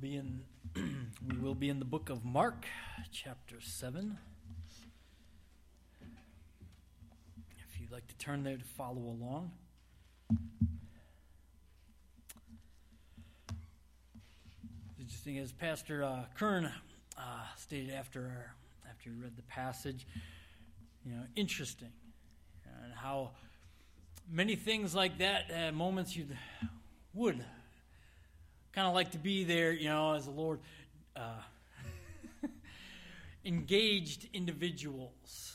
We will be in the book of Mark, chapter 7. If you'd like to turn there to follow along. The interesting is, Pastor Kern stated after he read the passage, interesting, and how many things like that, moments you would kind of like to be there, as the Lord engaged individuals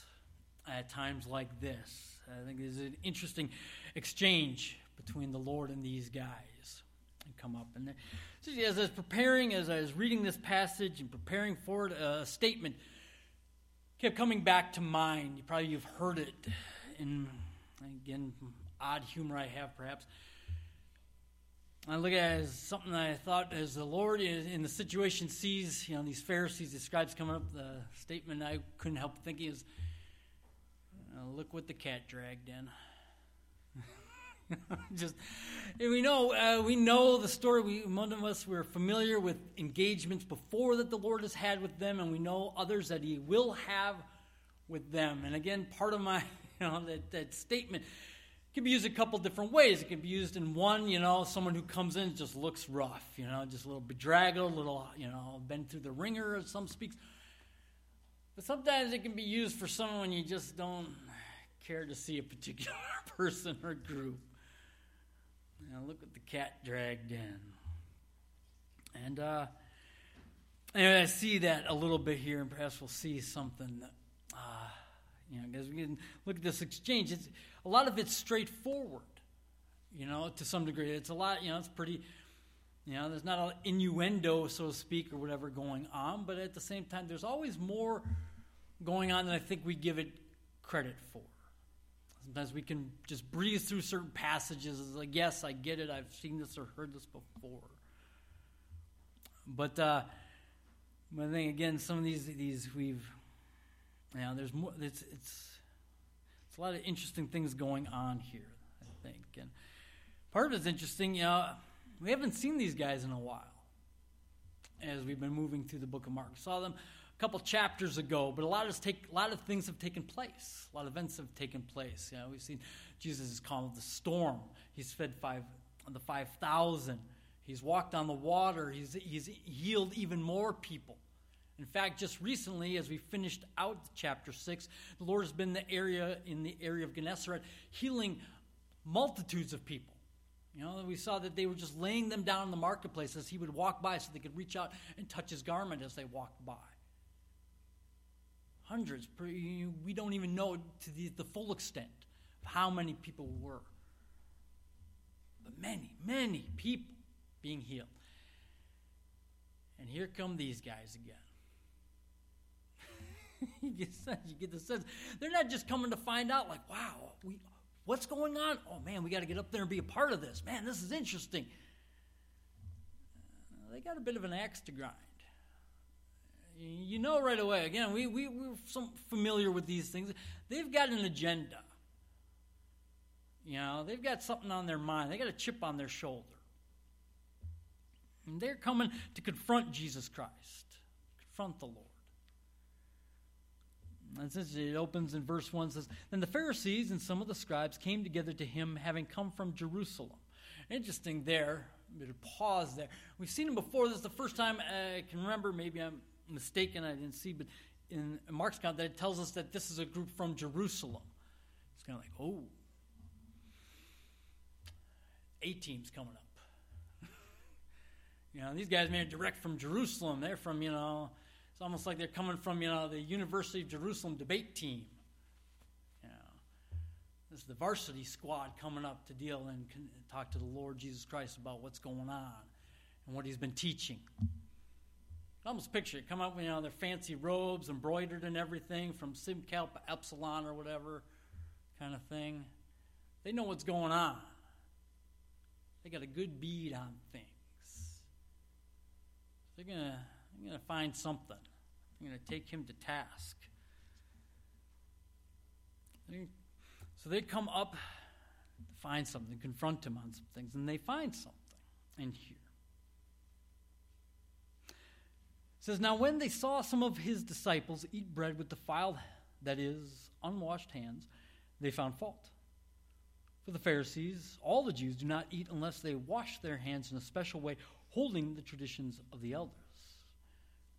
at times like this. I think there's an interesting exchange between the Lord and these guys that come up. And as I was reading this passage and preparing for it, a statement kept coming back to mind. You've heard it, and again, odd humor I have perhaps. I look at it as something that I thought, as the Lord in the situation sees, these Pharisees, the scribes coming up, the statement I couldn't help thinking is, look what the cat dragged in. We know the story. Most of us, we're familiar with engagements before that the Lord has had with them, and we know others that he will have with them. And again, part of my, that statement can be used a couple different ways. It can be used in one, someone who comes in and just looks rough, just a little bedraggled, been through the ringer, as some speaks. But sometimes it can be used for someone you just don't care to see a particular person or group. Now look what the cat dragged in. And anyway, I see that a little bit here, and perhaps we'll see something that, because we can look at this exchange. A lot of it's straightforward, to some degree. It's a lot, it's pretty, there's not an innuendo, so to speak, or whatever going on. But at the same time, there's always more going on than I think we give it credit for. Sometimes we can just breeze through certain passages. It's like, yes, I get it. I've seen this or heard this before. But I think, again, some of these we've... there's more. It's a lot of interesting things going on here, I think. And part of it's interesting. We haven't seen these guys in a while as we've been moving through the book of Mark. We saw them a couple chapters ago, but a lot of things have taken place. A lot of events have taken place. We've seen Jesus is calm of the storm. He's fed the 5,000. He's walked on the water. He's healed even more people. In fact, just recently, as we finished out chapter 6, the Lord has been in the area of Gennesaret, healing multitudes of people. We saw that they were just laying them down in the marketplace as he would walk by so they could reach out and touch his garment as they walked by. Hundreds. We don't even know to the full extent of how many people were. But many, many people being healed. And here come these guys again. You get the sense they're not just coming to find out, like, wow, what's going on? Oh man, we got to get up there and be a part of this. Man, this is interesting. They got a bit of an axe to grind. Right away. Again, we're so familiar with these things. They've got an agenda. They've got something on their mind. They got a chip on their shoulder. And they're coming to confront Jesus Christ, confront the Lord. And since it opens in verse 1, it says, Then the Pharisees and some of the scribes came together to him, having come from Jerusalem. Interesting there, a bit of pause there. We've seen him before. This is the first time I can remember, maybe I'm mistaken, I didn't see, but in Mark's account, that it tells us that this is a group from Jerusalem. It's kind of like, oh, A-team's coming up. These guys, man, direct from Jerusalem. They're from, it's almost like they're coming from, the University of Jerusalem debate team. This is the varsity squad coming up to deal and talk to the Lord Jesus Christ about what's going on and what he's been teaching. I almost picture it. Come up with, their fancy robes, embroidered and everything, from Sim Calpa Epsilon or whatever kind of thing. They know what's going on. They got a good bead on things. They're going to... I'm going to find something. I'm going to take him to task. So they come up to find something, confront him on some things, and they find something in here. It says, now when they saw some of his disciples eat bread with defiled, that is, unwashed hands, they found fault. For the Pharisees, all the Jews do not eat unless they wash their hands in a special way, holding the traditions of the elders.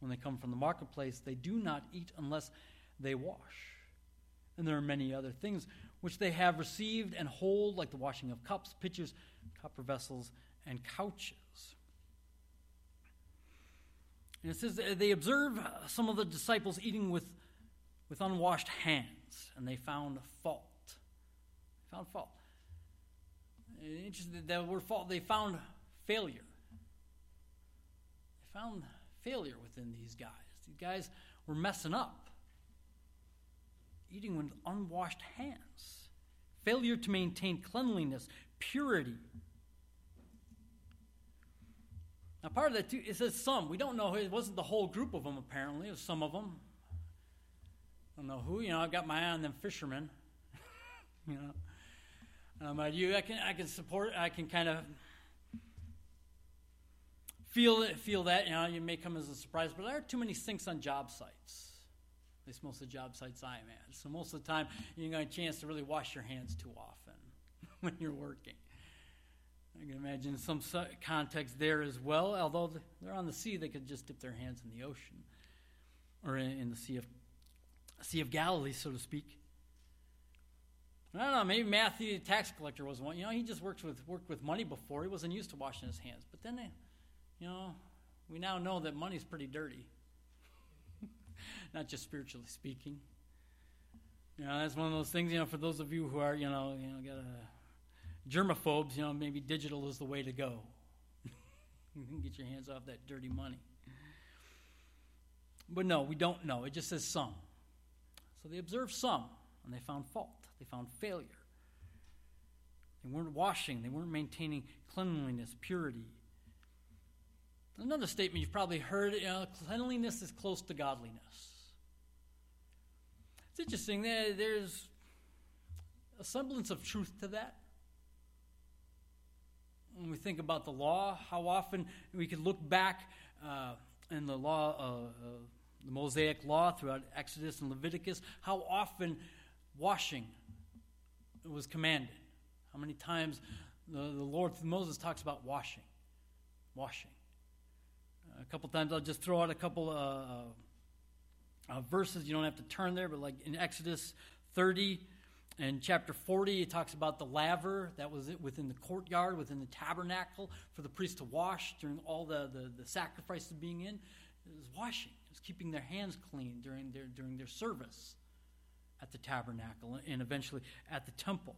When they come from the marketplace, they do not eat unless they wash. And there are many other things which they have received and hold, like the washing of cups, pitchers, copper vessels, and couches. And it says they observe some of the disciples eating with unwashed hands, and they found fault. They found fault. Interesting, that word fault, they found failure. They found failure within these guys. These guys were messing up, eating with unwashed hands. Failure to maintain cleanliness, purity. Now, part of that, too, it says some. We don't know. It wasn't the whole group of them, apparently. It was some of them. I don't know who. You know, I've got my eye on them fishermen. You know. I can support. I can kind of feel that. You know, it may come as a surprise, but there are too many sinks on job sites. At least most of the job sites I'm at. So most of the time, you don't get a chance to really wash your hands too often when you're working. I can imagine some context there as well. Although they're on the sea, they could just dip their hands in the ocean or in the Sea of Galilee, so to speak. I don't know, maybe Matthew, the tax collector, was one. You know, he just worked with money before. He wasn't used to washing his hands. But then, you know, we now know that money's pretty dirty, not just spiritually speaking. You know, that's one of those things, you know, for those of you who are, you know, got a germaphobes, you know, maybe digital is the way to go. You can get your hands off that dirty money. But no, we don't know. It just says some. So they observed some, and they found fault. They found failure. They weren't washing. They weren't maintaining cleanliness, purity. Another statement you've probably heard, you know, cleanliness is close to godliness. It's interesting. There's a semblance of truth to that. When we think about the law, how often we could look back in the law, the Mosaic law throughout Exodus and Leviticus, how often washing was commanded. How many times the Lord through Moses talks about washing. A couple times, I'll just throw out a couple verses. You don't have to turn there, but like in Exodus 30 and chapter 40, it talks about the laver. That was it within the courtyard, within the tabernacle, for the priest to wash during all the sacrifices being in. It was washing. It was keeping their hands clean during their service at the tabernacle and eventually at the temple.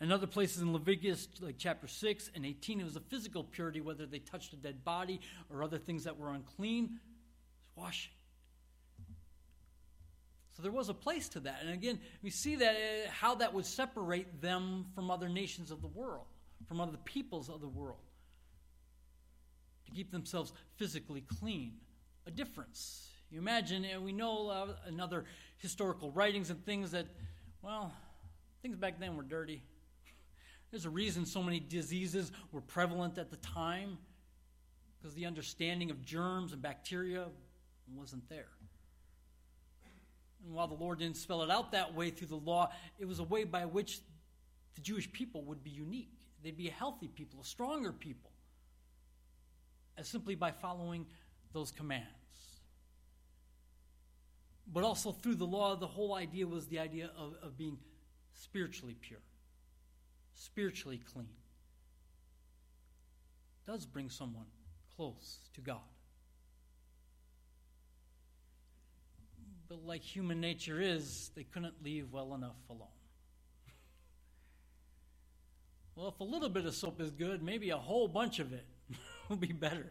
And other places in Leviticus, like chapter 6 and 18, it was a physical purity, whether they touched a dead body or other things that were unclean. It was washing. So there was a place to that. And again, we see that how that would separate them from other nations of the world, from other peoples of the world, to keep themselves physically clean. A difference. You imagine, and we know in other historical writings and things that, well, things back then were dirty. There's a reason so many diseases were prevalent at the time, because the understanding of germs and bacteria wasn't there. And while the Lord didn't spell it out that way through the law, it was a way by which the Jewish people would be unique. They'd be a healthy people, a stronger people, as simply by following those commands. But also through the law, the whole idea was the idea of being spiritually pure, spiritually clean. It does bring someone close to God. But like human nature is, they couldn't leave well enough alone. Well, if a little bit of soap is good, maybe a whole bunch of it will be better.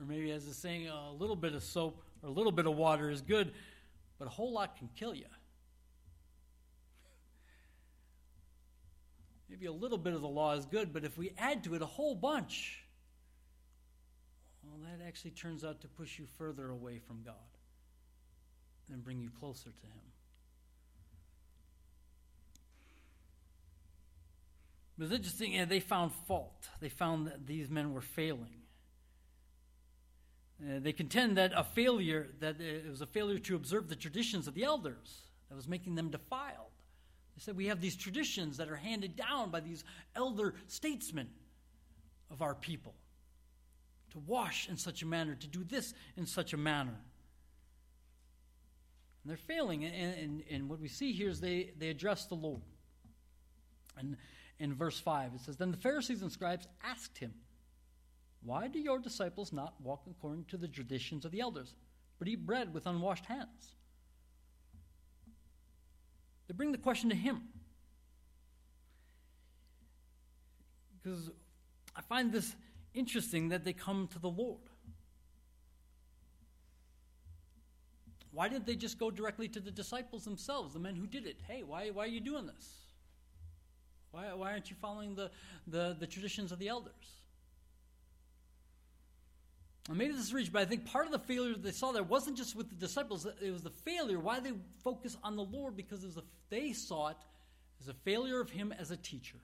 Or maybe, as the saying, a little bit of soap or a little bit of water is good, but a whole lot can kill you. Maybe a little bit of the law is good, but if we add to it a whole bunch, well, that actually turns out to push you further away from God and bring you closer to Him. But it's interesting, they found fault. They found that these men were failing. They contend that it was a failure to observe the traditions of the elders that was making them defiled. They said, we have these traditions that are handed down by these elder statesmen of our people, to wash in such a manner, to do this in such a manner. And they're failing. And what we see here is they address the Lord. And in verse 5, it says, Then the Pharisees and scribes asked him, Why do your disciples not walk according to the traditions of the elders, but eat bread with unwashed hands? They bring the question to him. Because I find this interesting that they come to the Lord. Why didn't they just go directly to the disciples themselves, the men who did it? Hey, why are you doing this? Why aren't you following the traditions of the elders? And maybe this is reached, but I think part of the failure they saw there wasn't just with the disciples. It was the failure. Why they focus on the Lord? Because they saw it as a failure of him as a teacher,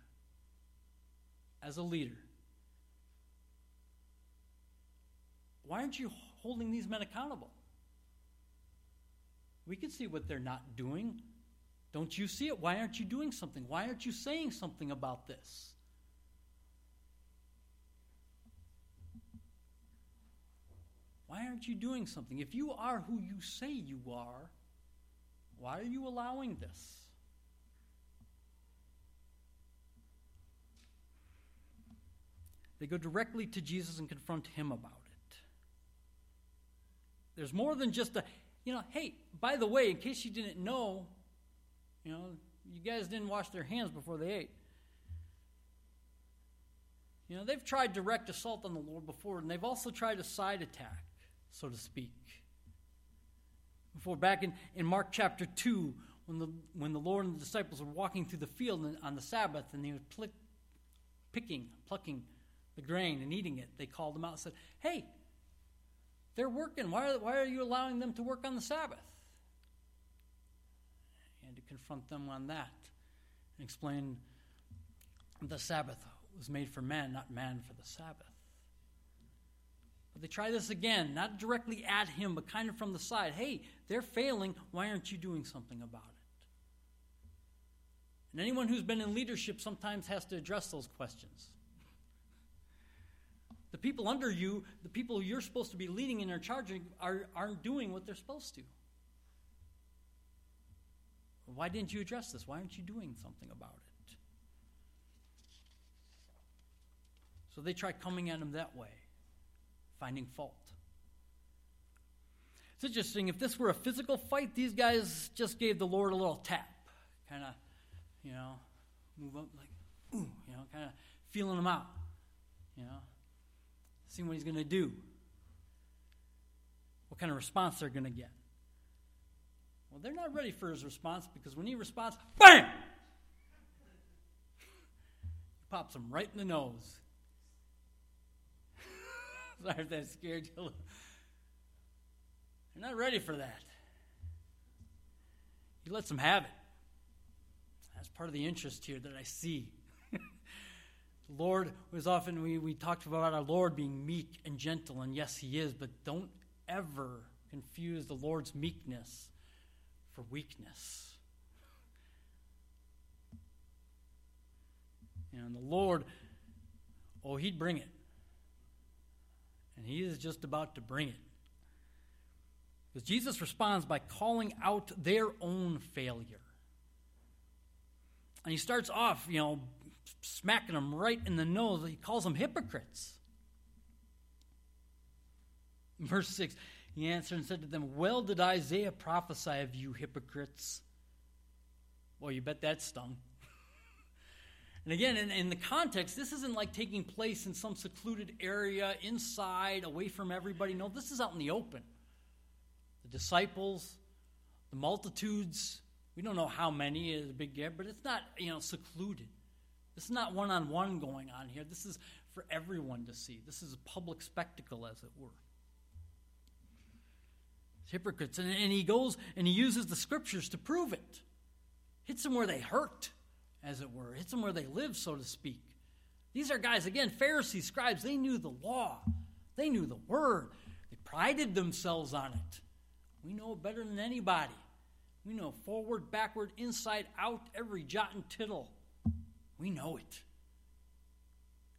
as a leader. Why aren't you holding these men accountable? We can see what they're not doing. Don't you see it? Why aren't you doing something? Why aren't you saying something about this? Why aren't you doing something? If you are who you say you are, why are you allowing this? They go directly to Jesus and confront him about it. There's more than just hey, by the way, in case you didn't know, you guys didn't wash their hands before they ate. They've tried direct assault on the Lord before, and they've also tried a side attack, so to speak. Before, back in Mark chapter 2, when the Lord and the disciples were walking through the field on the Sabbath, and he was plucking the grain and eating it, they called him out and said, Hey, they're working. Why are you allowing them to work on the Sabbath? And to confront them on that and explain the Sabbath was made for man, not man for the Sabbath. But they try this again, not directly at him, but kind of from the side. Hey, they're failing. Why aren't you doing something about it? And anyone who's been in leadership sometimes has to address those questions. The people under you, the people you're supposed to be leading and are charging, aren't doing what they're supposed to. Why didn't you address this? Why aren't you doing something about it? So they try coming at him that way, finding fault. It's interesting. If this were a physical fight, these guys just gave the Lord a little tap, kind of, move up like, ooh, kind of feeling him out, seeing what he's going to do, what kind of response they're going to get. Well, they're not ready for his response, because when he responds, bam! He pops him right in the nose. Sorry if that scared you a little. They're not ready for that. He lets them have it. That's part of the interest here that I see. Lord was often, we talked about our Lord being meek and gentle, and yes, he is, but don't ever confuse the Lord's meekness for weakness. And the Lord, he'd bring it. And he is just about to bring it. Because Jesus responds by calling out their own failure. And he starts off, smacking them right in the nose. He calls them hypocrites. Verse 6, he answered and said to them, Well did Isaiah prophesy of you hypocrites. Well, you bet that stung. And again, in the context, this isn't like taking place in some secluded area, inside, away from everybody. No, this is out in the open. The disciples, the multitudes, we don't know how many, is a big gap, but it's not, secluded. This is not one-on-one going on here. This is for everyone to see. This is a public spectacle, as it were. It's hypocrites. And he goes and he uses the scriptures to prove it. Hits them where they hurt, as it were. Hits them where they live, so to speak. These are guys, again, Pharisees, scribes. They knew the law. They knew the word. They prided themselves on it. We know it better than anybody. We know forward, backward, inside, out, every jot and tittle. We know it.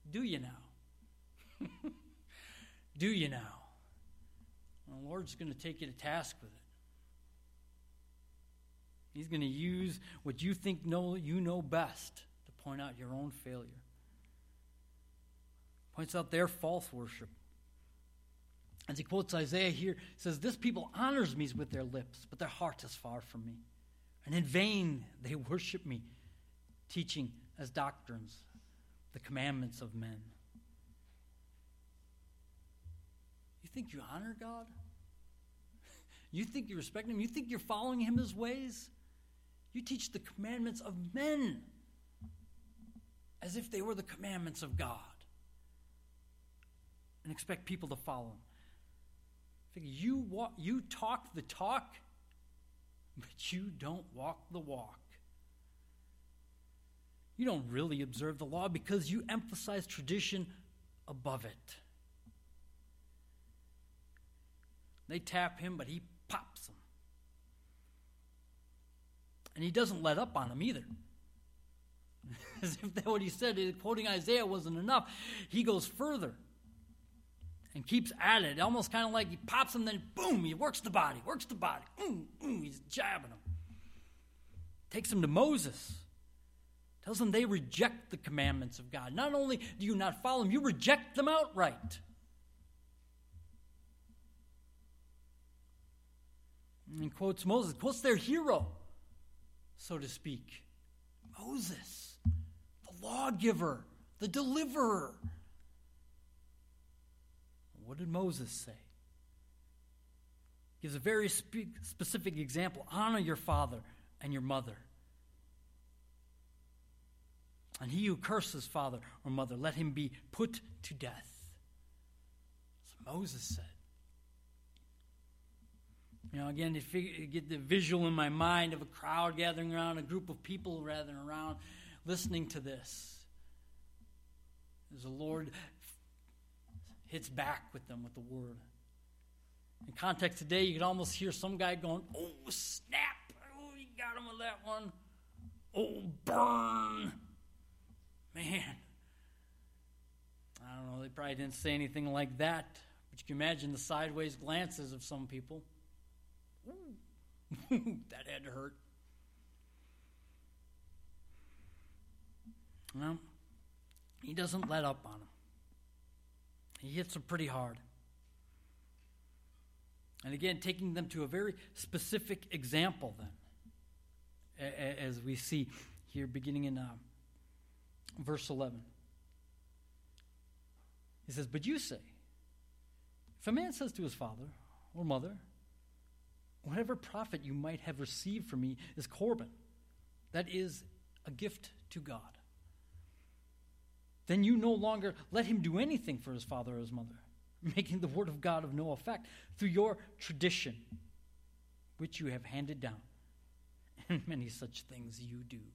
Do you now? Do you now? Well, the Lord's going to take you to task with it. He's going to use what you think you know best to point out your own failure. Points out their false worship. As he quotes Isaiah here, he says, "This people honors me with their lips, but their heart is far from me. And in vain they worship me, teaching as doctrines the commandments of men." You think you honor God? You think you respect him? You think you're following him his ways? You teach the commandments of men as if they were the commandments of God and expect people to follow him. You talk the talk, but you don't walk the walk. You don't really observe the law because you emphasize tradition above it. They tap him, but he pops them. And he doesn't let up on them either. As if that what he said, quoting Isaiah, wasn't enough. He goes further and keeps at it, almost kind of like he pops him, then boom, he works the body. He's jabbing him. Takes him to Moses. Tells them they reject the commandments of God. Not only do you not follow them, you reject them outright. And quotes Moses, quotes their hero, so to speak. Moses, the lawgiver, the deliverer. What did Moses say? He gives a very specific example. Honor your father and your mother. And he who curses father or mother, let him be put to death. So Moses said. You know, again, to get the visual in my mind of a crowd gathering around, a group of people gathering around, listening to this. As the Lord hits back with them with the word. In context today, you could almost hear some guy going, "Oh, snap! Oh, you got him with that one. Oh, burn! Man." I don't know, they probably didn't say anything like that. But you can imagine the sideways glances of some people. That had to hurt. Well, he doesn't let up on him. He hits them pretty hard. And again, taking them to a very specific example then, as we see here beginning in verse 11. He says, "But you say, if a man says to his father or mother, 'Whatever profit you might have received from me is Corban,' that is a gift to God. Then you no longer let him do anything for his father or his mother, making the word of God of no effect through your tradition, which you have handed down. And many such things you do."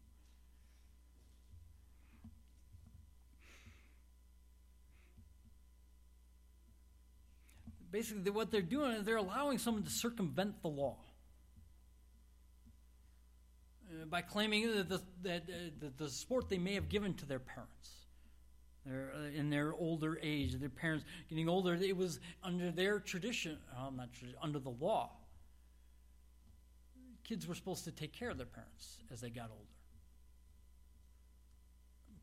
Basically, what they're doing is they're allowing someone to circumvent the law by claiming that the support they may have given to their parents in their older age, their parents getting older, it was under their tradition, under the law. Kids were supposed to take care of their parents as they got older,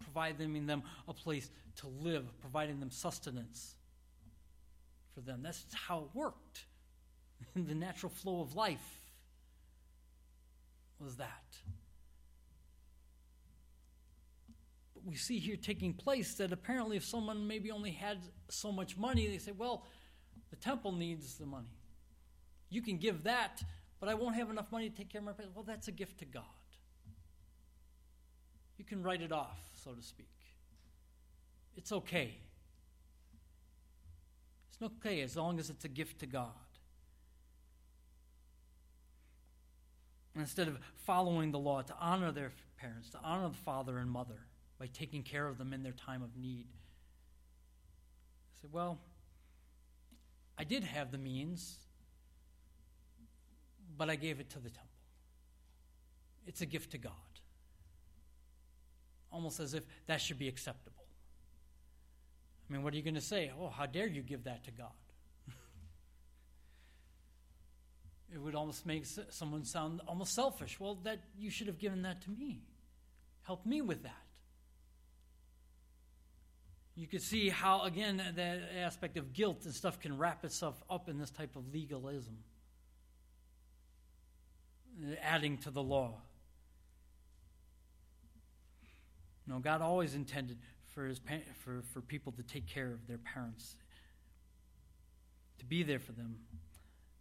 providing them a place to live, providing them sustenance. For them, that's how it worked. The natural flow of life was that. But we see here taking place that apparently if someone maybe only had so much money, they say, "Well, the temple needs the money. You can give that, but I won't have enough money to take care of my parents." Well, that's a gift to God. You can write it off, so to speak. It's okay. It's okay as long as it's a gift to God. And instead of following the law, to honor their parents, to honor the father and mother by taking care of them in their time of need. I said, "Well, I did have the means, but I gave it to the temple. It's a gift to God. Almost as if that should be acceptable. I mean, what are you going to say? Oh, how dare you give that to God? It would almost make someone sound almost selfish. Well, that you should have given that to me. Help me with that. You could see how, again, that aspect of guilt and stuff can wrap itself up in this type of legalism, adding to the law. No, God always intended for people to take care of their parents, to be there for them,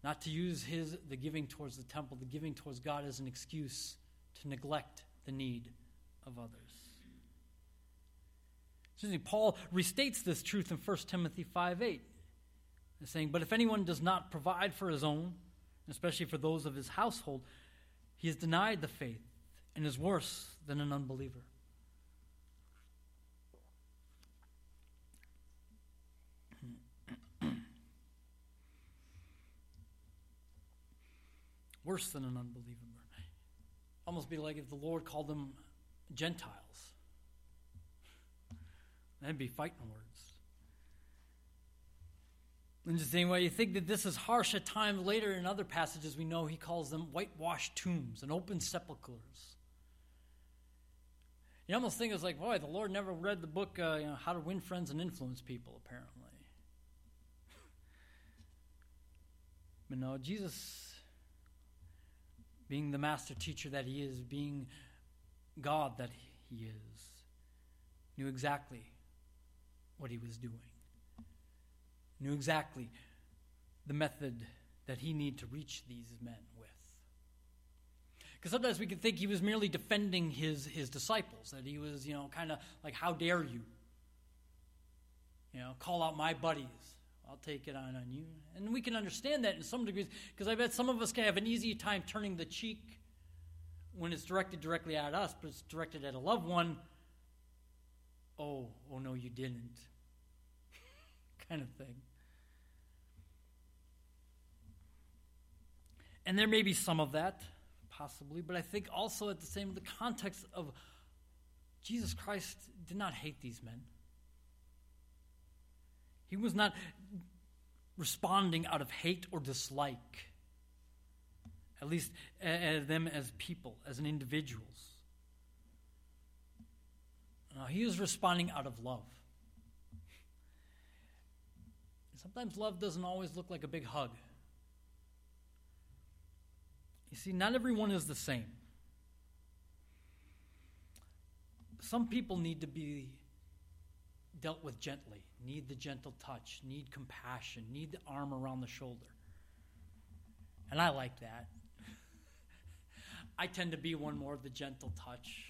not to use the giving towards the temple, the giving towards God as an excuse to neglect the need of others. Paul restates this truth in 1 Timothy 5:8, saying, "But if anyone does not provide for his own, especially for those of his household, he is denied the faith and is worse than an unbeliever." Worse than an unbeliever. Almost be like if the Lord called them Gentiles. That'd be fighting words. Interesting. Well, you think that this is harsh at times. Later in other passages, we know he calls them whitewashed tombs and open sepulchres. You almost think it's like, boy, the Lord never read the book, How to Win Friends and Influence People, apparently. But no, Jesus, being the master teacher that he is, being God that he is, knew exactly what he was doing, knew exactly the method that he needed to reach these men with. Because sometimes we can think he was merely defending his disciples, that he was, kind of like, how dare you? Call out my buddies. I'll take it on you. And we can understand that in some degrees, because I bet some of us can have an easy time turning the cheek when it's directed directly at us, but it's directed at a loved one. Oh no, you didn't, kind of thing. And there may be some of that, possibly, but I think also at the context of Jesus Christ did not hate these men. He was not responding out of hate or dislike, at least them as people, as an individuals. No, he was responding out of love. Sometimes love doesn't always look like a big hug. You see, not everyone is the same. Some people need to be dealt with gently, need the gentle touch, need compassion, need the arm around the shoulder. And I like that. I tend to be one more of the gentle touch,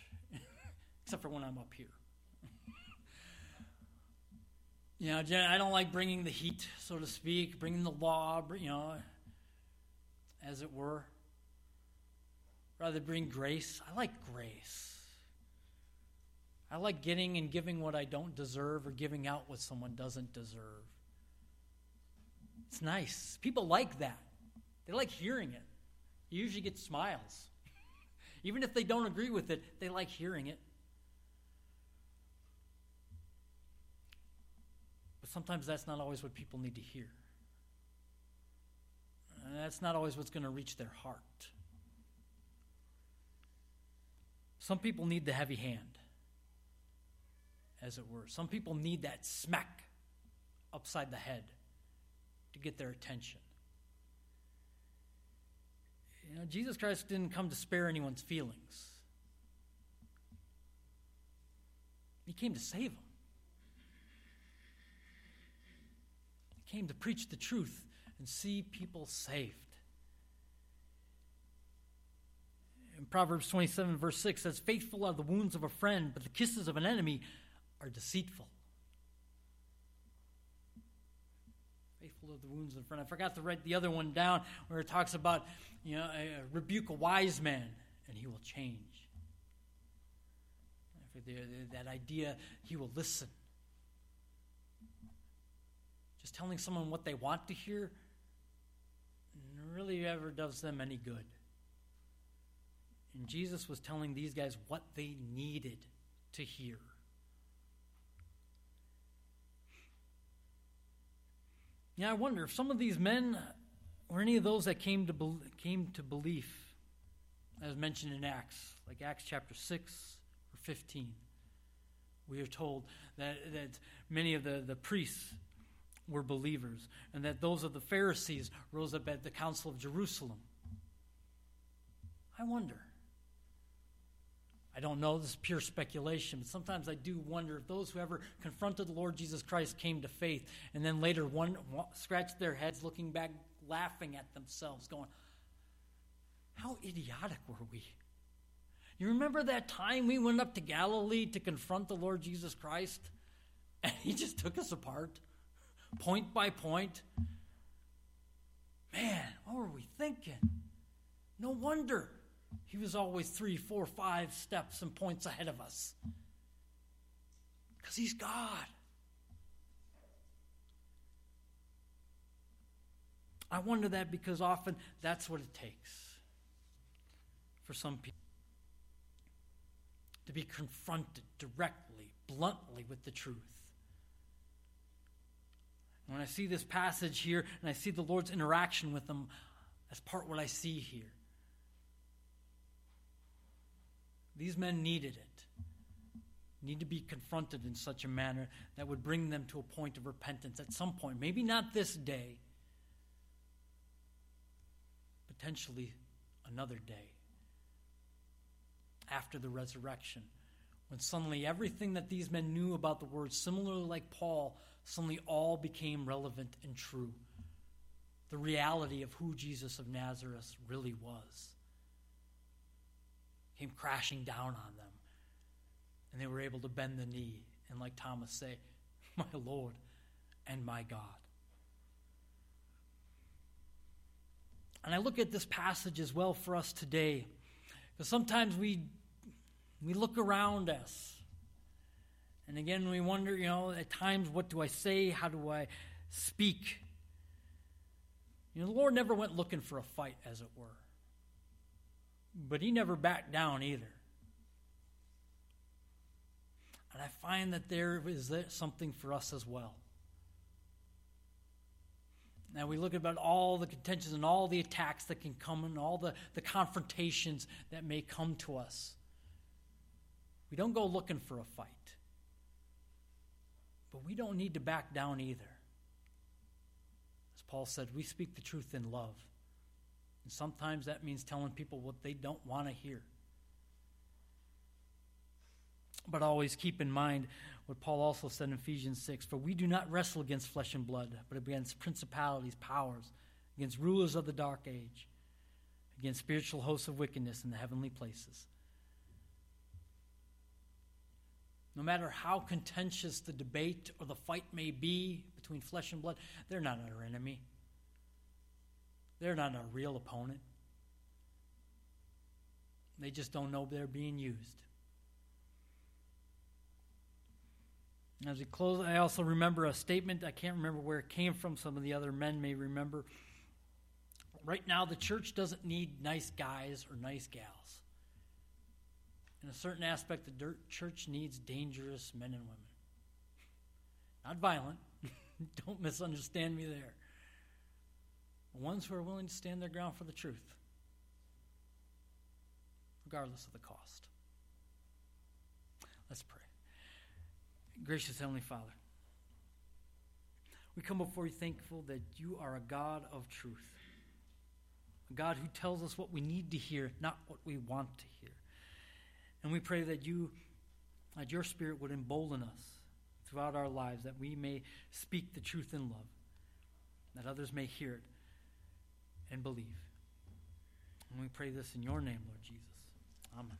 except for when I'm up here. I don't like bringing the heat, so to speak, bringing the law, as it were. Rather bring grace. I like grace. I like getting and giving what I don't deserve or giving out what someone doesn't deserve. It's nice. People like that. They like hearing it. You usually get smiles. Even if they don't agree with it, they like hearing it. But sometimes that's not always what people need to hear. And that's not always what's going to reach their heart. Some people need the heavy hand, as it were. Some people need that smack upside the head to get their attention. Jesus Christ didn't come to spare anyone's feelings. He came to save them. Came to preach the truth and see people saved. In Proverbs 27, verse 6 says, "Faithful are the wounds of a friend, but the kisses of an enemy are deceitful." Faithful are the wounds of a friend. I forgot to write the other one down where it talks about, rebuke a wise man and he will change. That idea, he will listen. Just telling someone what they want to hear really ever does them any good. And Jesus was telling these guys what they needed to hear. Now, I wonder if some of these men were any of those that came to belief, as mentioned in Acts, like Acts chapter 6 or 15. We are told that many of the priests were believers, and that those of the Pharisees rose up at the Council of Jerusalem. I wonder. I don't know, this is pure speculation, but sometimes I do wonder if those who ever confronted the Lord Jesus Christ came to faith and then later scratched their heads looking back, laughing at themselves, going, how idiotic were we? You remember that time we went up to Galilee to confront the Lord Jesus Christ and he just took us apart, point by point? Man, what were we thinking? No wonder. He was always 3, 4, 5 steps and points ahead of us. Because he's God. I wonder that because often that's what it takes for some people. To be confronted directly, bluntly with the truth. When I see this passage here and I see the Lord's interaction with them, that's part of what I see here. These men needed it. Need to be confronted in such a manner that would bring them to a point of repentance at some point. Maybe not this day. Potentially another day. After the resurrection. When suddenly everything that these men knew about the word, similarly like Paul, suddenly all became relevant and true. The reality of who Jesus of Nazareth really was came crashing down on them. And they were able to bend the knee and, like Thomas, say, my Lord and my God. And I look at this passage as well for us today, because sometimes we look around us. And again, we wonder, at times, what do I say? How do I speak? The Lord never went looking for a fight, as it were. But he never backed down either. And I find that there is something for us as well. Now we look about all the contentions and all the attacks that can come and all the confrontations that may come to us. We don't go looking for a fight. But we don't need to back down either. As Paul said, we speak the truth in love. And sometimes that means telling people what they don't want to hear. But always keep in mind what Paul also said in Ephesians 6, for we do not wrestle against flesh and blood, but against principalities, powers, against rulers of the dark age, against spiritual hosts of wickedness in the heavenly places. No matter how contentious the debate or the fight may be between flesh and blood, they're not our enemy. They're not a real opponent. They just don't know they're being used. And as we close, I also remember a statement. I can't remember where it came from. Some of the other men may remember. Right now, the church doesn't need nice guys or nice gals. In a certain aspect, the church needs dangerous men and women. Not violent. Don't misunderstand me there. Ones who are willing to stand their ground for the truth, regardless of the cost. Let's pray. Gracious Heavenly Father, we come before you thankful that you are a God of truth, a God who tells us what we need to hear, not what we want to hear. And we pray that your Spirit would embolden us throughout our lives, that we may speak the truth in love, that others may hear it and believe. And we pray this in your name, Lord Jesus. Amen.